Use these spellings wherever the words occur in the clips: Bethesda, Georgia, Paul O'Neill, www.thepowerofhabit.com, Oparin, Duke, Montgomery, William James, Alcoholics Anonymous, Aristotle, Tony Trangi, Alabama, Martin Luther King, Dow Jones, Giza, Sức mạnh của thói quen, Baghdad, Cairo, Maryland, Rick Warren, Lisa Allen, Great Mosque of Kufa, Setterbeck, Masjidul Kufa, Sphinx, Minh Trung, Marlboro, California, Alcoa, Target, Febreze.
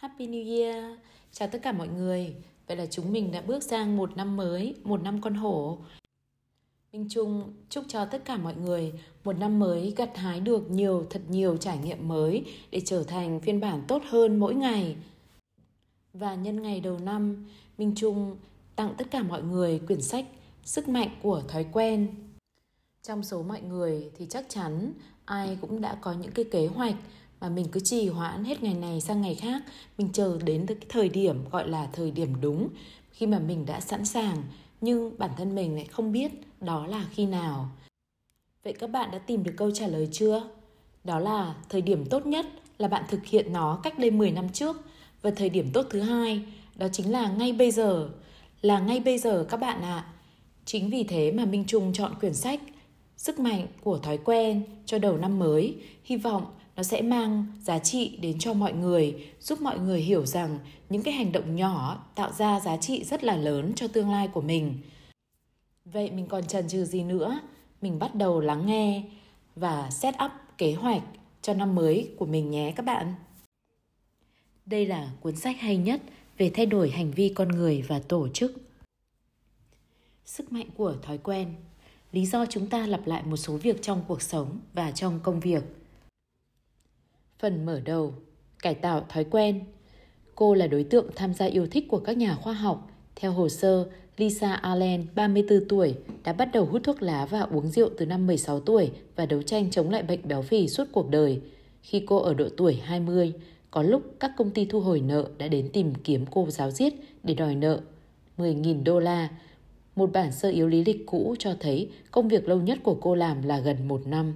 Happy New Year! Chào tất cả mọi người! Vậy là chúng mình đã bước sang một năm mới, một năm con hổ. Minh Trung chúc cho tất cả mọi người một năm mới gặt hái được thật nhiều trải nghiệm mới để trở thành phiên bản tốt hơn mỗi ngày. Và nhân ngày đầu năm, Minh Trung tặng tất cả mọi người quyển sách Sức mạnh của thói quen. Trong số mọi người thì chắc chắn ai cũng đã có những cái kế hoạch mà mình cứ trì hoãn hết ngày này sang ngày khác. Mình chờ đến cái thời điểm gọi là thời điểm đúng, khi mà mình đã sẵn sàng, nhưng bản thân mình lại không biết đó là khi nào. Vậy các bạn đã tìm được câu trả lời chưa? Đó là thời điểm tốt nhất là bạn thực hiện nó cách đây 10 năm trước. Và thời điểm tốt thứ hai, đó chính là ngay bây giờ. Là ngay bây giờ các bạn ạ. Chính vì thế mà Minh Trung chọn quyển sách Sức mạnh của thói quen cho đầu năm mới. Hy vọng nó sẽ mang giá trị đến cho mọi người, giúp mọi người hiểu rằng những cái hành động nhỏ tạo ra giá trị rất là lớn cho tương lai của mình. Vậy mình còn chần chừ gì nữa? Mình bắt đầu lắng nghe và set up kế hoạch cho năm mới của mình nhé các bạn. Đây là cuốn sách hay nhất về thay đổi hành vi con người và tổ chức. Sức mạnh của thói quen. Lý do chúng ta lặp lại một số việc trong cuộc sống và trong công việc. Phần mở đầu, cải tạo thói quen. Cô là đối tượng tham gia yêu thích của các nhà khoa học. Theo hồ sơ, Lisa Allen, 34 tuổi, đã bắt đầu hút thuốc lá và uống rượu từ năm 16 tuổi và đấu tranh chống lại bệnh béo phì suốt cuộc đời. Khi cô ở độ tuổi 20, có lúc các công ty thu hồi nợ đã đến tìm kiếm cô giáo giết để đòi nợ. 10.000 đô la. Một bản sơ yếu lý lịch cũ cho thấy công việc lâu nhất của cô làm là gần một năm.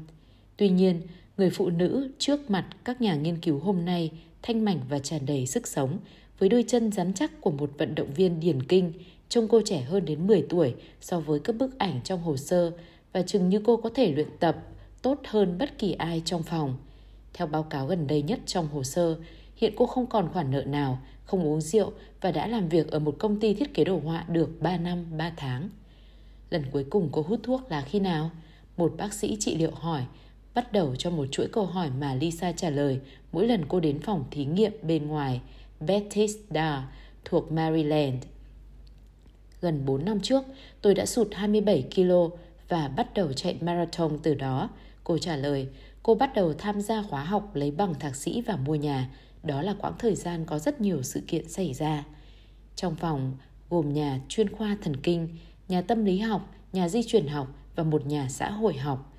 Tuy nhiên, người phụ nữ trước mặt các nhà nghiên cứu hôm nay thanh mảnh và tràn đầy sức sống, với đôi chân rắn chắc của một vận động viên điền kinh, trông cô trẻ hơn đến 10 tuổi so với các bức ảnh trong hồ sơ và chừng như cô có thể luyện tập tốt hơn bất kỳ ai trong phòng. Theo báo cáo gần đây nhất trong hồ sơ, hiện cô không còn khoản nợ nào, không uống rượu và đã làm việc ở một công ty thiết kế đồ họa được 3 năm 3 tháng. Lần cuối cùng cô hút thuốc là khi nào? Một bác sĩ trị liệu hỏi, bắt đầu cho một chuỗi câu hỏi mà Lisa trả lời mỗi lần cô đến phòng thí nghiệm bên ngoài Bethesda thuộc Maryland. Gần 4 năm trước, tôi đã sụt 27 kg và bắt đầu chạy marathon từ đó. Cô trả lời, cô bắt đầu tham gia khóa học lấy bằng thạc sĩ và mua nhà. Đó là quãng thời gian có rất nhiều sự kiện xảy ra. Trong phòng gồm nhà chuyên khoa thần kinh, nhà tâm lý học, nhà di truyền học và một nhà xã hội học.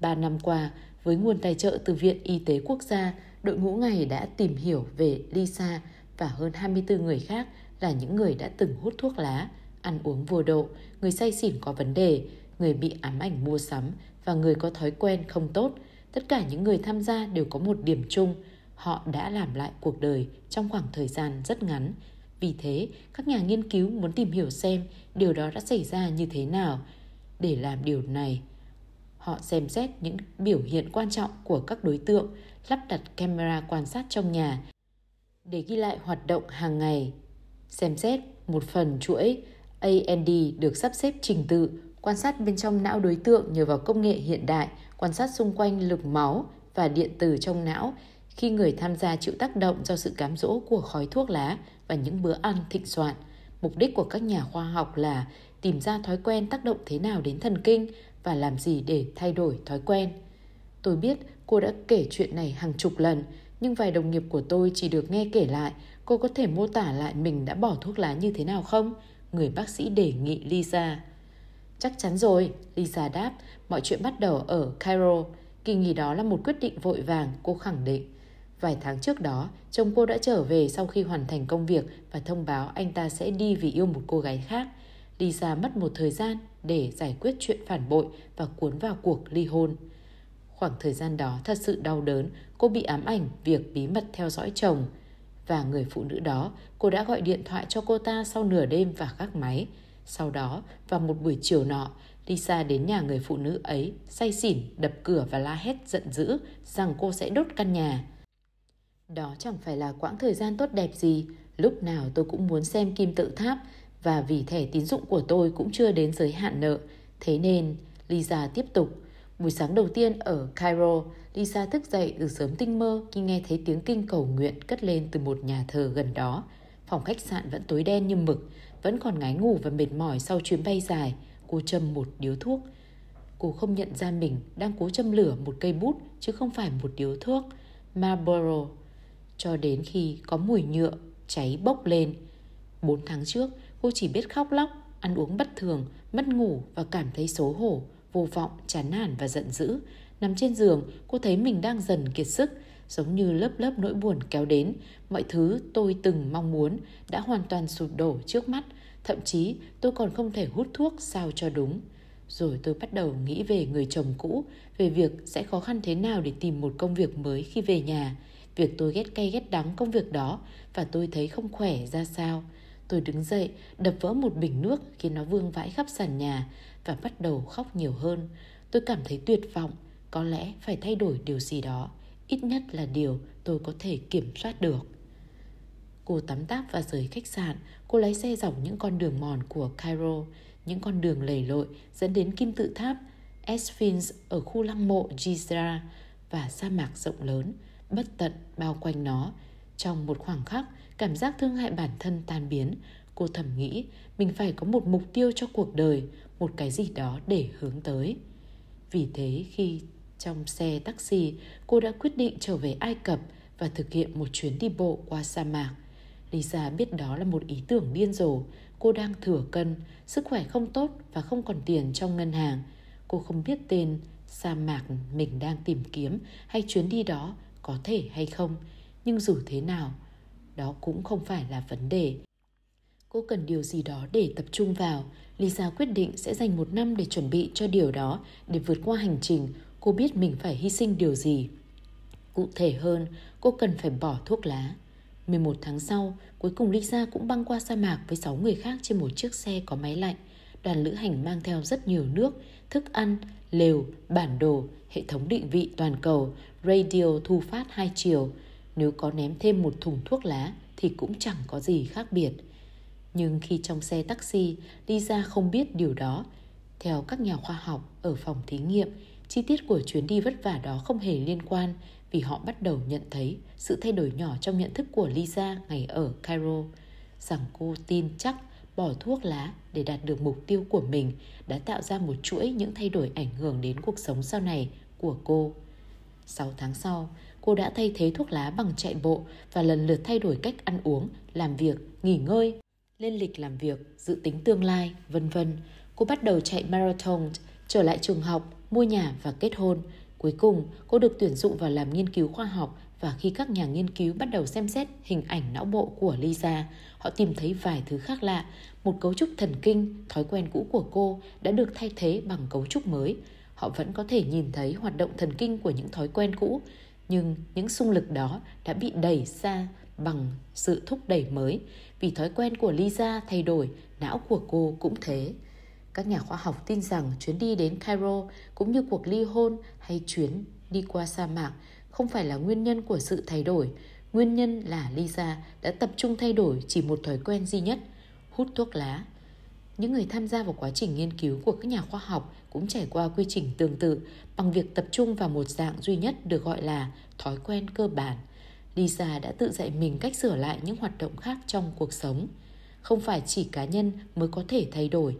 3 năm qua, với nguồn tài trợ từ Viện Y tế Quốc gia, đội ngũ này đã tìm hiểu về Lisa và hơn 24 người khác là những người đã từng hút thuốc lá, ăn uống vô độ, người say xỉn có vấn đề, người bị ám ảnh mua sắm và người có thói quen không tốt. Tất cả những người tham gia đều có một điểm chung, họ đã làm lại cuộc đời trong khoảng thời gian rất ngắn. Vì thế, các nhà nghiên cứu muốn tìm hiểu xem điều đó đã xảy ra như thế nào. Để làm điều này, họ xem xét những biểu hiện quan trọng của các đối tượng, lắp đặt camera quan sát trong nhà để ghi lại hoạt động hàng ngày. Xem xét một phần chuỗi AND được sắp xếp trình tự, quan sát bên trong não đối tượng nhờ vào công nghệ hiện đại, quan sát xung quanh lực máu và điện từ trong não khi người tham gia chịu tác động do sự cám dỗ của khói thuốc lá và những bữa ăn thịnh soạn. Mục đích của các nhà khoa học là tìm ra thói quen tác động thế nào đến thần kinh và làm gì để thay đổi thói quen. Tôi biết cô đã kể chuyện này hàng chục lần, nhưng vài đồng nghiệp của tôi chỉ được nghe kể lại. Cô có thể mô tả lại mình đã bỏ thuốc lá như thế nào không? Người bác sĩ đề nghị Lisa. Chắc chắn rồi, Lisa đáp. Mọi chuyện bắt đầu ở Cairo. Kỳ nghỉ đó là một quyết định vội vàng, cô khẳng định. Vài tháng trước đó, chồng cô đã trở về sau khi hoàn thành công việc và thông báo anh ta sẽ đi vì yêu một cô gái khác. Lisa mất một thời gian để giải quyết chuyện phản bội và cuốn vào cuộc ly hôn. Khoảng thời gian đó thật sự đau đớn, cô bị ám ảnh việc bí mật theo dõi chồng. Và người phụ nữ đó, cô đã gọi điện thoại cho cô ta sau nửa đêm và gác máy. Sau đó, vào một buổi chiều nọ, Lisa đến nhà người phụ nữ ấy, say xỉn, đập cửa và la hét giận dữ rằng cô sẽ đốt căn nhà. Đó chẳng phải là quãng thời gian tốt đẹp gì, lúc nào tôi cũng muốn xem kim tự tháp và vì thẻ tín dụng của tôi cũng chưa đến giới hạn nợ. Thế nên, Lisa tiếp tục, Buổi sáng đầu tiên ở Cairo, Lisa thức dậy từ sớm tinh mơ khi nghe thấy tiếng kinh cầu nguyện cất lên từ một nhà thờ gần đó. Phòng khách sạn vẫn tối đen như mực, vẫn còn ngái ngủ và mệt mỏi sau chuyến bay dài. Cô châm một điếu thuốc. Cô không nhận ra mình đang cố châm lửa một cây bút chứ không phải một điếu thuốc Marlboro, cho đến khi có mùi nhựa cháy bốc lên. 4 tháng trước, cô chỉ biết khóc lóc, ăn uống bất thường, mất ngủ và cảm thấy xấu hổ, vô vọng, chán nản và giận dữ. Nằm trên giường, cô thấy mình đang dần kiệt sức, giống như lớp lớp nỗi buồn kéo đến. Mọi thứ tôi từng mong muốn đã hoàn toàn sụp đổ trước mắt, thậm chí tôi còn không thể hút thuốc sao cho đúng. Rồi tôi bắt đầu nghĩ về người chồng cũ, về việc sẽ khó khăn thế nào để tìm một công việc mới khi về nhà. Việc tôi ghét cay ghét đắng công việc đó và tôi thấy không khỏe ra sao. Tôi đứng dậy, đập vỡ một bình nước khiến nó vương vãi khắp sàn nhà và bắt đầu khóc nhiều hơn. Tôi cảm thấy tuyệt vọng, có lẽ phải thay đổi điều gì đó, ít nhất là điều tôi có thể kiểm soát được. Cô tắm táp và rời khách sạn, cô lái xe dọc những con đường mòn của Cairo, những con đường lầy lội dẫn đến kim tự tháp Sphinx ở khu lăng mộ Giza và sa mạc rộng lớn, bất tận bao quanh nó. Trong một khoảnh khắc, cảm giác thương hại bản thân tan biến. Cô thầm nghĩ mình phải có một mục tiêu cho cuộc đời, một cái gì đó để hướng tới. Vì thế khi trong xe taxi, cô đã quyết định trở về Ai Cập và thực hiện một chuyến đi bộ qua sa mạc. Lisa biết đó là một ý tưởng điên rồ. Cô đang thừa cân, sức khỏe không tốt và không còn tiền trong ngân hàng. Cô không biết tên sa mạc mình đang tìm kiếm hay chuyến đi đó có thể hay không. Nhưng dù thế nào, đó cũng không phải là vấn đề. Cô cần điều gì đó để tập trung vào. Lisa quyết định sẽ dành 1 năm để chuẩn bị cho điều đó. Để vượt qua hành trình, cô biết mình phải hy sinh điều gì. Cụ thể hơn, cô cần phải bỏ thuốc lá. 11 tháng sau, cuối cùng Lisa cũng băng qua sa mạc với 6 người khác trên một chiếc xe có máy lạnh. Đoàn lữ hành mang theo rất nhiều nước, thức ăn, lều, bản đồ, hệ thống định vị toàn cầu, radio thu phát 2 chiều. Nếu có ném thêm một thùng thuốc lá thì cũng chẳng có gì khác biệt. Nhưng khi trong xe taxi, Lisa không biết điều đó. Theo các nhà khoa học ở phòng thí nghiệm, chi tiết của chuyến đi vất vả đó không hề liên quan vì họ bắt đầu nhận thấy sự thay đổi nhỏ trong nhận thức của Lisa ngày ở Cairo. Rằng cô tin chắc bỏ thuốc lá để đạt được mục tiêu của mình đã tạo ra một chuỗi những thay đổi ảnh hưởng đến cuộc sống sau này của cô. 6 tháng sau, cô đã thay thế thuốc lá bằng chạy bộ và lần lượt thay đổi cách ăn uống, làm việc, nghỉ ngơi, lên lịch làm việc, dự tính tương lai, vân vân. Cô bắt đầu chạy marathon, trở lại trường học, mua nhà và kết hôn. Cuối cùng, cô được tuyển dụng vào làm nghiên cứu khoa học và khi các nhà nghiên cứu bắt đầu xem xét hình ảnh não bộ của Lisa, họ tìm thấy vài thứ khác lạ. Một cấu trúc thần kinh, thói quen cũ của cô đã được thay thế bằng cấu trúc mới. Họ vẫn có thể nhìn thấy hoạt động thần kinh của những thói quen cũ, nhưng những xung lực đó đã bị đẩy xa bằng sự thúc đẩy mới. Vì thói quen của Lisa thay đổi, não của cô cũng thế. Các nhà khoa học tin rằng chuyến đi đến Cairo cũng như cuộc ly hôn hay chuyến đi qua sa mạc không phải là nguyên nhân của sự thay đổi. Nguyên nhân là Lisa đã tập trung thay đổi chỉ một thói quen duy nhất, hút thuốc lá. Những người tham gia vào quá trình nghiên cứu của các nhà khoa học cũng trải qua quy trình tương tự bằng việc tập trung vào một dạng duy nhất được gọi là thói quen cơ bản. Lisa đã tự dạy mình cách sửa lại những hoạt động khác trong cuộc sống. Không phải chỉ cá nhân mới có thể thay đổi.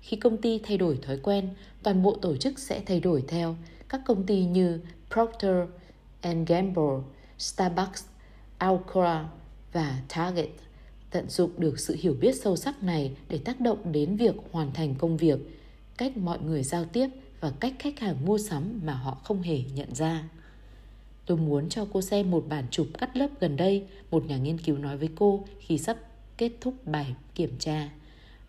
Khi công ty thay đổi thói quen, toàn bộ tổ chức sẽ thay đổi theo. Các công ty như Procter & Gamble, Starbucks, Alcoa và Target tận dụng được sự hiểu biết sâu sắc này để tác động đến việc hoàn thành công việc, cách mọi người giao tiếp và cách khách hàng mua sắm mà họ không hề nhận ra. Tôi muốn cho cô xem một bản chụp cắt lớp gần đây, một nhà nghiên cứu nói với cô khi sắp kết thúc bài kiểm tra.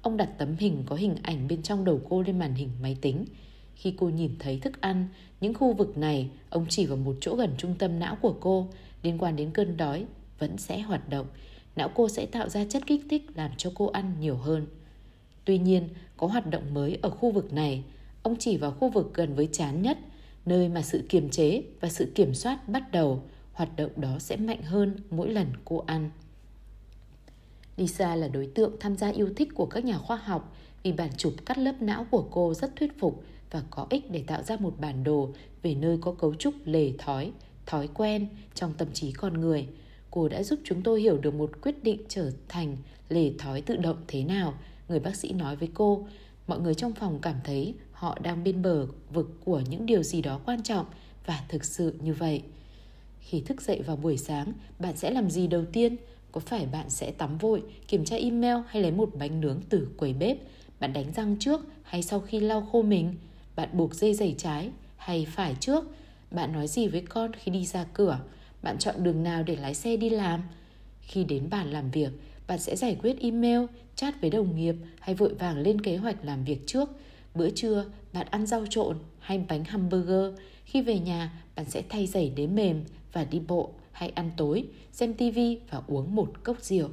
Ông đặt tấm hình có hình ảnh bên trong đầu cô lên màn hình máy tính. Khi cô nhìn thấy thức ăn, những khu vực này, ông chỉ vào một chỗ gần trung tâm não của cô, liên quan đến cơn đói, vẫn sẽ hoạt động. Não cô sẽ tạo ra chất kích thích làm cho cô ăn nhiều hơn. Tuy nhiên, có hoạt động mới ở khu vực này. Ông chỉ vào khu vực gần với trán nhất, nơi mà sự kiềm chế và sự kiểm soát bắt đầu. Hoạt động đó sẽ mạnh hơn mỗi lần cô ăn. Lisa là đối tượng tham gia yêu thích của các nhà khoa học vì bản chụp cắt lớp não của cô rất thuyết phục và có ích để tạo ra một bản đồ về nơi có cấu trúc lề thói, thói quen trong tâm trí con người. Cô đã giúp chúng tôi hiểu được một quyết định trở thành lề thói tự động thế nào, người bác sĩ nói với cô. Mọi người trong phòng cảm thấy họ đang bên bờ vực của những điều gì đó quan trọng và thực sự như vậy. Khi thức dậy vào buổi sáng, bạn sẽ làm gì đầu tiên? Có phải bạn sẽ tắm vội, kiểm tra email hay lấy một bánh nướng từ quầy bếp? Bạn đánh răng trước hay sau khi lau khô mình? Bạn buộc dây giày trái hay phải trước? Bạn nói gì với con khi đi ra cửa? Bạn chọn đường nào để lái xe đi làm? Khi đến bàn làm việc, bạn sẽ giải quyết email, chat với đồng nghiệp hay vội vàng lên kế hoạch làm việc trước? Bữa trưa, bạn ăn rau trộn hay bánh hamburger? Khi về nhà, bạn sẽ thay giày đế mềm và đi bộ hay ăn tối, xem TV và uống một cốc rượu.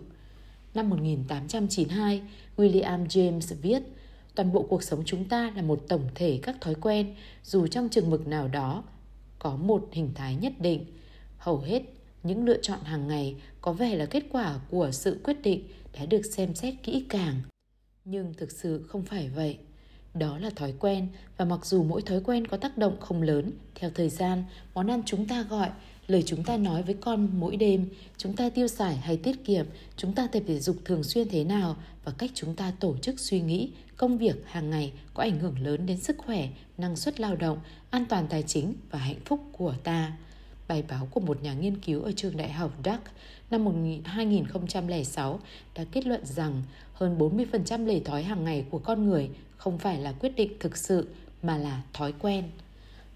Năm 1892, William James viết, toàn bộ cuộc sống chúng ta là một tổng thể các thói quen, dù trong chừng mực nào đó có một hình thái nhất định. Hầu hết những lựa chọn hàng ngày có vẻ là kết quả của sự quyết định đã được xem xét kỹ càng. Nhưng thực sự không phải vậy. Đó là thói quen, và mặc dù mỗi thói quen có tác động không lớn, theo thời gian, món ăn chúng ta gọi, lời chúng ta nói với con mỗi đêm, chúng ta tiêu xài hay tiết kiệm, chúng ta tập thể dục thường xuyên thế nào và cách chúng ta tổ chức suy nghĩ, công việc hàng ngày có ảnh hưởng lớn đến sức khỏe, năng suất lao động, an toàn tài chính và hạnh phúc của ta. Bài báo của một nhà nghiên cứu ở trường đại học Duke năm 2006 đã kết luận rằng hơn 40% lề thói hàng ngày của con người không phải là quyết định thực sự mà là thói quen.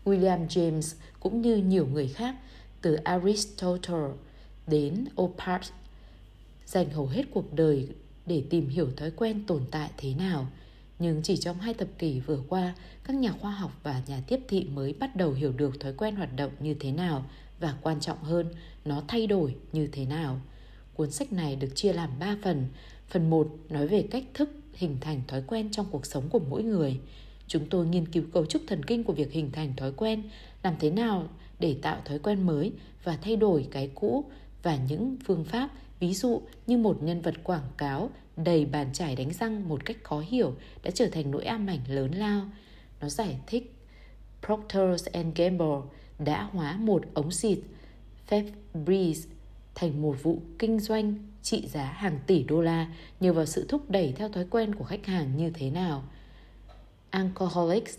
William James cũng như nhiều người khác, từ Aristotle đến Oparin, dành hầu hết cuộc đời để tìm hiểu thói quen tồn tại thế nào. Nhưng chỉ trong 2 thập kỷ vừa qua, các nhà khoa học và nhà tiếp thị mới bắt đầu hiểu được thói quen hoạt động như thế nào và quan trọng hơn, nó thay đổi như thế nào. Cuốn sách này được chia làm 3 phần. Phần 1 nói về cách thức hình thành thói quen trong cuộc sống của mỗi người. Chúng tôi nghiên cứu cấu trúc thần kinh của việc hình thành thói quen, làm thế nào để tạo thói quen mới và thay đổi cái cũ, và những phương pháp, ví dụ như một nhân vật quảng cáo đầy bàn chải đánh răng một cách khó hiểu đã trở thành nỗi ám ảnh lớn lao. Nó giải thích Procter & Gamble đã hóa một ống xịt Febreze thành một vụ kinh doanh trị giá hàng tỷ đô la nhờ vào sự thúc đẩy theo thói quen của khách hàng như thế nào. Alcoholics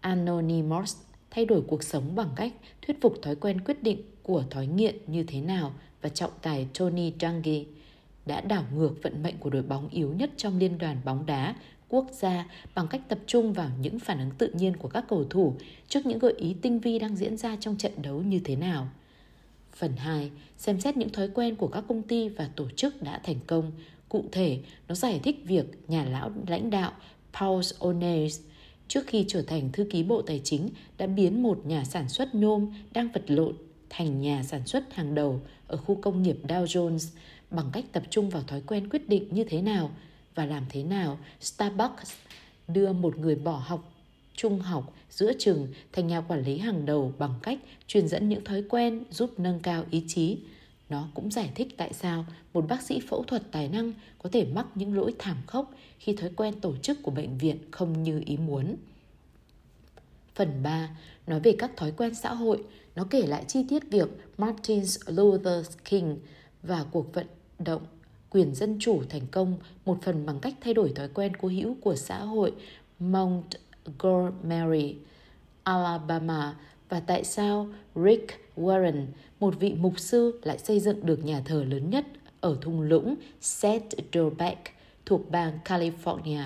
Anonymous thay đổi cuộc sống bằng cách thuyết phục thói quen quyết định của thói nghiện như thế nào, và trọng tài Tony Trangi đã đảo ngược vận mệnh của đội bóng yếu nhất trong liên đoàn bóng đá quốc gia bằng cách tập trung vào những phản ứng tự nhiên của các cầu thủ trước những gợi ý tinh vi đang diễn ra trong trận đấu như thế nào. Phần 2 xem xét những thói quen của các công ty và tổ chức đã thành công. Cụ thể, nó giải thích việc nhà lão lãnh đạo Paul O'Neill trước khi trở thành thư ký Bộ Tài chính đã biến một nhà sản xuất nhôm đang vật lộn thành nhà sản xuất hàng đầu ở khu công nghiệp Dow Jones bằng cách tập trung vào thói quen quyết định như thế nào, và làm thế nào Starbucks đưa một người bỏ học trung học giữa chừng thành nhà quản lý hàng đầu bằng cách truyền dẫn những thói quen giúp nâng cao ý chí. Nó cũng giải thích tại sao một bác sĩ phẫu thuật tài năng có thể mắc những lỗi thảm khốc khi thói quen tổ chức của bệnh viện không như ý muốn. Phần 3 nói về các thói quen xã hội. Nó kể lại chi tiết việc Martin Luther King và cuộc vận động quyền dân chủ thành công, một phần bằng cách thay đổi thói quen cố hữu của xã hội Montgomery, Alabama, và tại sao Rick Warren, một vị mục sư, lại xây dựng được nhà thờ lớn nhất ở thung lũng Setterbeck thuộc bang California.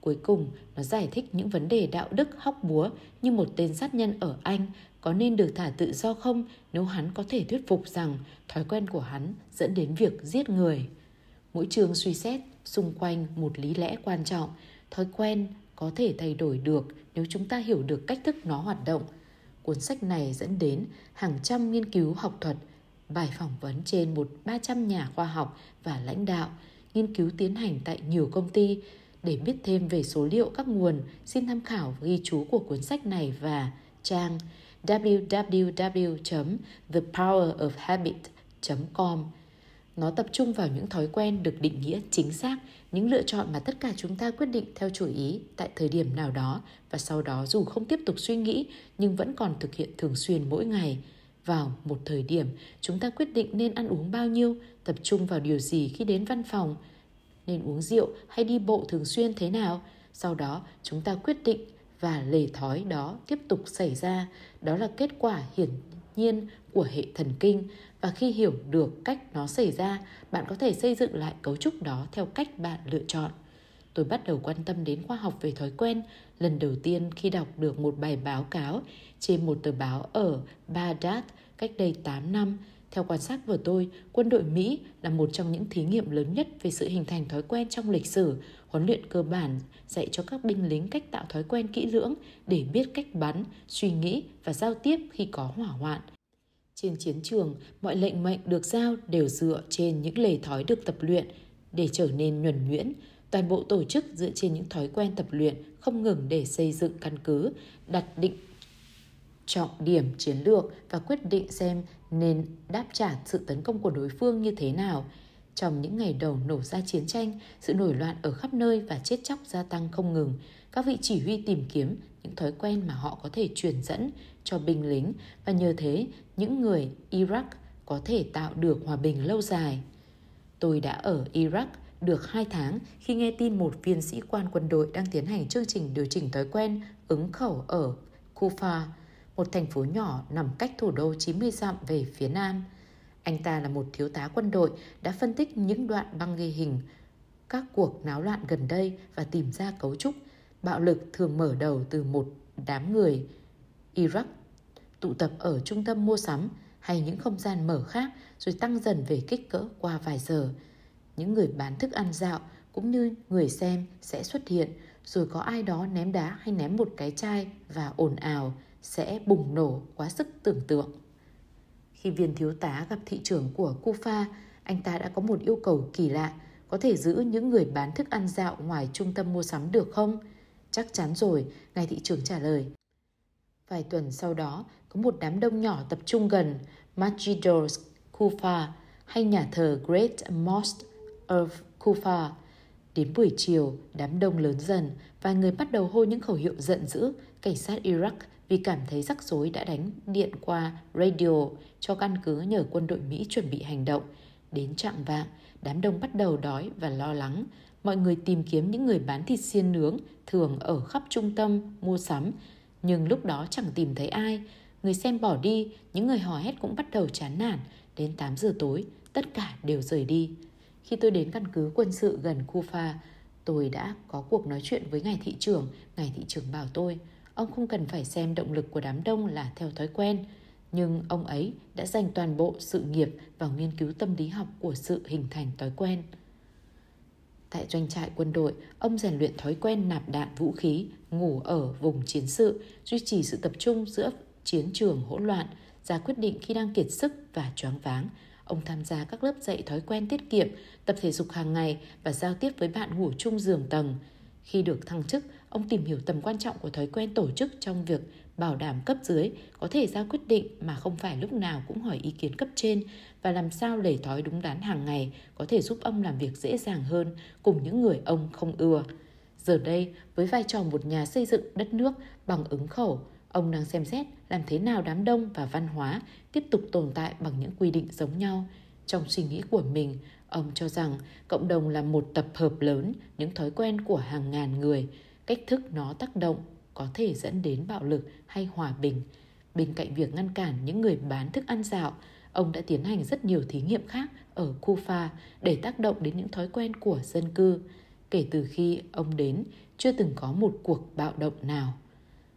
Cuối cùng, nó giải thích những vấn đề đạo đức hóc búa như một tên sát nhân ở Anh có nên được thả tự do không nếu hắn có thể thuyết phục rằng thói quen của hắn dẫn đến việc giết người. Mỗi chương suy xét xung quanh một lý lẽ quan trọng, thói quen có thể thay đổi được nếu chúng ta hiểu được cách thức nó hoạt động. Cuốn sách này dẫn đến hàng trăm nghiên cứu học thuật, bài phỏng vấn trên 300 nhà khoa học và lãnh đạo, nghiên cứu tiến hành tại nhiều công ty. Để biết thêm về số liệu các nguồn, xin tham khảo ghi chú của cuốn sách này và trang www.thepowerofhabit.com. Nó tập trung vào những thói quen được định nghĩa chính xác, những lựa chọn mà tất cả chúng ta quyết định theo chủ ý tại thời điểm nào đó và sau đó dù không tiếp tục suy nghĩ nhưng vẫn còn thực hiện thường xuyên mỗi ngày. Vào một thời điểm, chúng ta quyết định nên ăn uống bao nhiêu, tập trung vào điều gì khi đến văn phòng, nên uống rượu hay đi bộ thường xuyên thế nào. Sau đó, chúng ta quyết định và lề thói đó tiếp tục xảy ra. Đó là kết quả hiển nhiên của hệ thần kinh. Và khi hiểu được cách nó xảy ra, bạn có thể xây dựng lại cấu trúc đó theo cách bạn lựa chọn. Tôi bắt đầu quan tâm đến khoa học về thói quen lần đầu tiên khi đọc được một bài báo cáo trên một tờ báo ở Baghdad cách đây 8 năm. Theo quan sát của tôi, quân đội Mỹ là một trong những thí nghiệm lớn nhất về sự hình thành thói quen trong lịch sử. Huấn luyện cơ bản dạy cho các binh lính cách tạo thói quen kỹ lưỡng để biết cách bắn, suy nghĩ và giao tiếp khi có hỏa hoạn. Trên chiến trường, mọi lệnh mệnh được giao đều dựa trên những lề thói được tập luyện để trở nên nhuần nhuyễn. Toàn bộ tổ chức dựa trên những thói quen tập luyện không ngừng để xây dựng căn cứ, đặt định trọng điểm chiến lược và quyết định xem nên đáp trả sự tấn công của đối phương như thế nào. Trong những ngày đầu nổ ra chiến tranh, sự nổi loạn ở khắp nơi và chết chóc gia tăng không ngừng. Các vị chỉ huy tìm kiếm những thói quen mà họ có thể truyền dẫn cho binh lính và nhờ thế những người Iraq có thể tạo được hòa bình lâu dài. Tôi đã ở Iraq được 2 tháng khi nghe tin một viên sĩ quan quân đội đang tiến hành chương trình điều chỉnh thói quen ứng khẩu ở Kufa, một thành phố nhỏ nằm cách thủ đô 90 dặm về phía nam. Anh ta là một thiếu tá quân đội đã phân tích những đoạn băng ghi hình các cuộc náo loạn gần đây và tìm ra cấu trúc. Bạo lực thường mở đầu từ một đám người Iraq tụ tập ở trung tâm mua sắm hay những không gian mở khác rồi tăng dần về kích cỡ qua vài giờ. Những người bán thức ăn dạo cũng như người xem sẽ xuất hiện, rồi có ai đó ném đá hay ném một cái chai và ồn ào sẽ bùng nổ quá sức tưởng tượng. Khi viên thiếu tá gặp thị trưởng của Kufa, anh ta đã có một yêu cầu kỳ lạ, có thể giữ những người bán thức ăn dạo ngoài trung tâm mua sắm được không? Chắc chắn rồi, ngài thị trưởng trả lời. Vài tuần sau đó, có một đám đông nhỏ tập trung gần Masjidul Kufa hay nhà thờ Great Mosque of Kufa. Đến buổi chiều, đám đông lớn dần, vài người bắt đầu hô những khẩu hiệu giận dữ. Cảnh sát Iraq vì cảm thấy rắc rối đã đánh điện qua radio cho căn cứ nhờ quân đội Mỹ chuẩn bị hành động. Đến trạng vạng, đám đông bắt đầu đói và lo lắng. Mọi người tìm kiếm những người bán thịt xiên nướng thường ở khắp trung tâm mua sắm, nhưng lúc đó chẳng tìm thấy ai. Người xem bỏ đi, những người hò hét cũng bắt đầu chán nản. Đến 8 giờ tối, tất cả đều rời đi. Khi tôi đến căn cứ quân sự gần Kufa, tôi đã có cuộc nói chuyện với ngài thị trưởng. Ngài thị trưởng bảo tôi, ông không cần phải xem động lực của đám đông là theo thói quen, nhưng ông ấy đã dành toàn bộ sự nghiệp vào nghiên cứu tâm lý học của sự hình thành thói quen. Tại doanh trại quân đội, ông rèn luyện thói quen nạp đạn vũ khí, ngủ ở vùng chiến sự, duy trì sự tập trung giữa chiến trường hỗn loạn, ra quyết định khi đang kiệt sức và choáng váng. Ông tham gia các lớp dạy thói quen tiết kiệm, tập thể dục hàng ngày và giao tiếp với bạn ngủ chung giường tầng. Khi được thăng chức, ông tìm hiểu tầm quan trọng của thói quen tổ chức trong việc bảo đảm cấp dưới có thể ra quyết định mà không phải lúc nào cũng hỏi ý kiến cấp trên và làm sao lề thói đúng đắn hàng ngày có thể giúp ông làm việc dễ dàng hơn cùng những người ông không ưa. Giờ đây, với vai trò một nhà xây dựng đất nước bằng ứng khẩu, ông đang xem xét làm thế nào đám đông và văn hóa tiếp tục tồn tại bằng những quy định giống nhau. Trong suy nghĩ của mình, ông cho rằng cộng đồng là một tập hợp lớn những thói quen của hàng ngàn người. Cách thức nó tác động có thể dẫn đến bạo lực hay hòa bình. Bên cạnh việc ngăn cản những người bán thức ăn dạo, ông đã tiến hành rất nhiều thí nghiệm khác ở Kufa để tác động đến những thói quen của dân cư. Kể từ khi ông đến, chưa từng có một cuộc bạo động nào.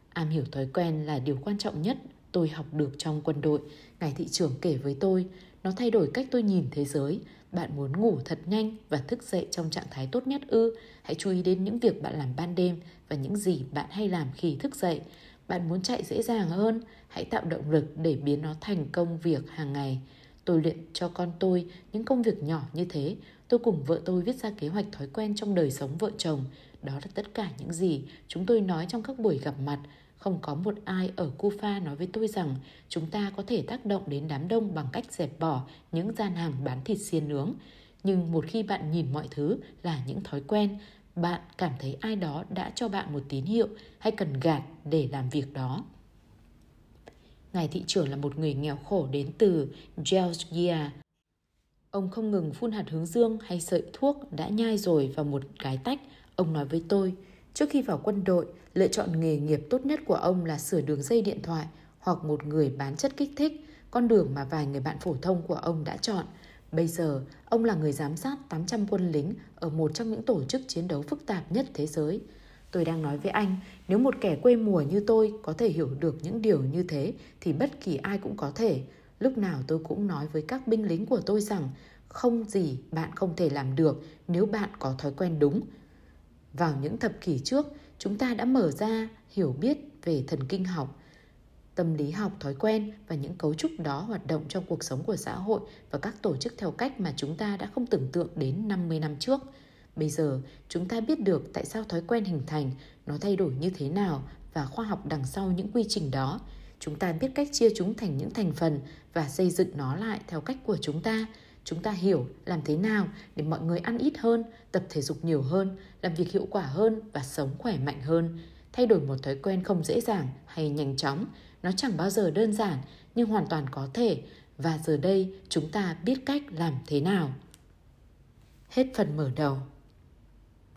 Am hiểu thói quen là điều quan trọng nhất tôi học được trong quân đội, ngài thị trưởng kể với tôi. Nó thay đổi cách tôi nhìn thế giới. Bạn muốn ngủ thật nhanh và thức dậy trong trạng thái tốt nhất ư? Hãy chú ý đến những việc bạn làm ban đêm và những gì bạn hay làm khi thức dậy. Bạn muốn chạy dễ dàng hơn? Hãy tạo động lực để biến nó thành công việc hàng ngày. Tôi luyện cho con tôi những công việc nhỏ như thế. Tôi cùng vợ tôi viết ra kế hoạch thói quen trong đời sống vợ chồng. Đó là tất cả những gì chúng tôi nói trong các buổi gặp mặt. Không có một ai ở Kufa nói với tôi rằng chúng ta có thể tác động đến đám đông bằng cách dẹp bỏ những gian hàng bán thịt xiên nướng. Nhưng một khi bạn nhìn mọi thứ là những thói quen, bạn cảm thấy ai đó đã cho bạn một tín hiệu hay cần gạt để làm việc đó. Ngài thị trưởng là một người nghèo khổ đến từ Georgia. Ông không ngừng phun hạt hướng dương hay sợi thuốc đã nhai rồi vào một cái tách. Ông nói với tôi, trước khi vào quân đội, lựa chọn nghề nghiệp tốt nhất của ông là sửa đường dây điện thoại hoặc một người bán chất kích thích, con đường mà vài người bạn phổ thông của ông đã chọn. Bây giờ, ông là người giám sát 800 quân lính ở một trong những tổ chức chiến đấu phức tạp nhất thế giới. Tôi đang nói với anh, nếu một kẻ quê mùa như tôi có thể hiểu được những điều như thế thì bất kỳ ai cũng có thể. Lúc nào tôi cũng nói với các binh lính của tôi rằng không gì bạn không thể làm được nếu bạn có thói quen đúng. Vào những thập kỷ trước, chúng ta đã mở ra hiểu biết về thần kinh học, tâm lý học, thói quen và những cấu trúc đó hoạt động trong cuộc sống của xã hội và các tổ chức theo cách mà chúng ta đã không tưởng tượng đến 50 năm trước. Bây giờ, chúng ta biết được tại sao thói quen hình thành, nó thay đổi như thế nào và khoa học đằng sau những quy trình đó. Chúng ta biết cách chia chúng thành những thành phần và xây dựng nó lại theo cách của chúng ta. Chúng ta hiểu làm thế nào để mọi người ăn ít hơn, tập thể dục nhiều hơn, làm việc hiệu quả hơn và sống khỏe mạnh hơn. Thay đổi một thói quen không dễ dàng hay nhanh chóng. Nó chẳng bao giờ đơn giản, nhưng hoàn toàn có thể. Và giờ đây, chúng ta biết cách làm thế nào. Hết phần mở đầu.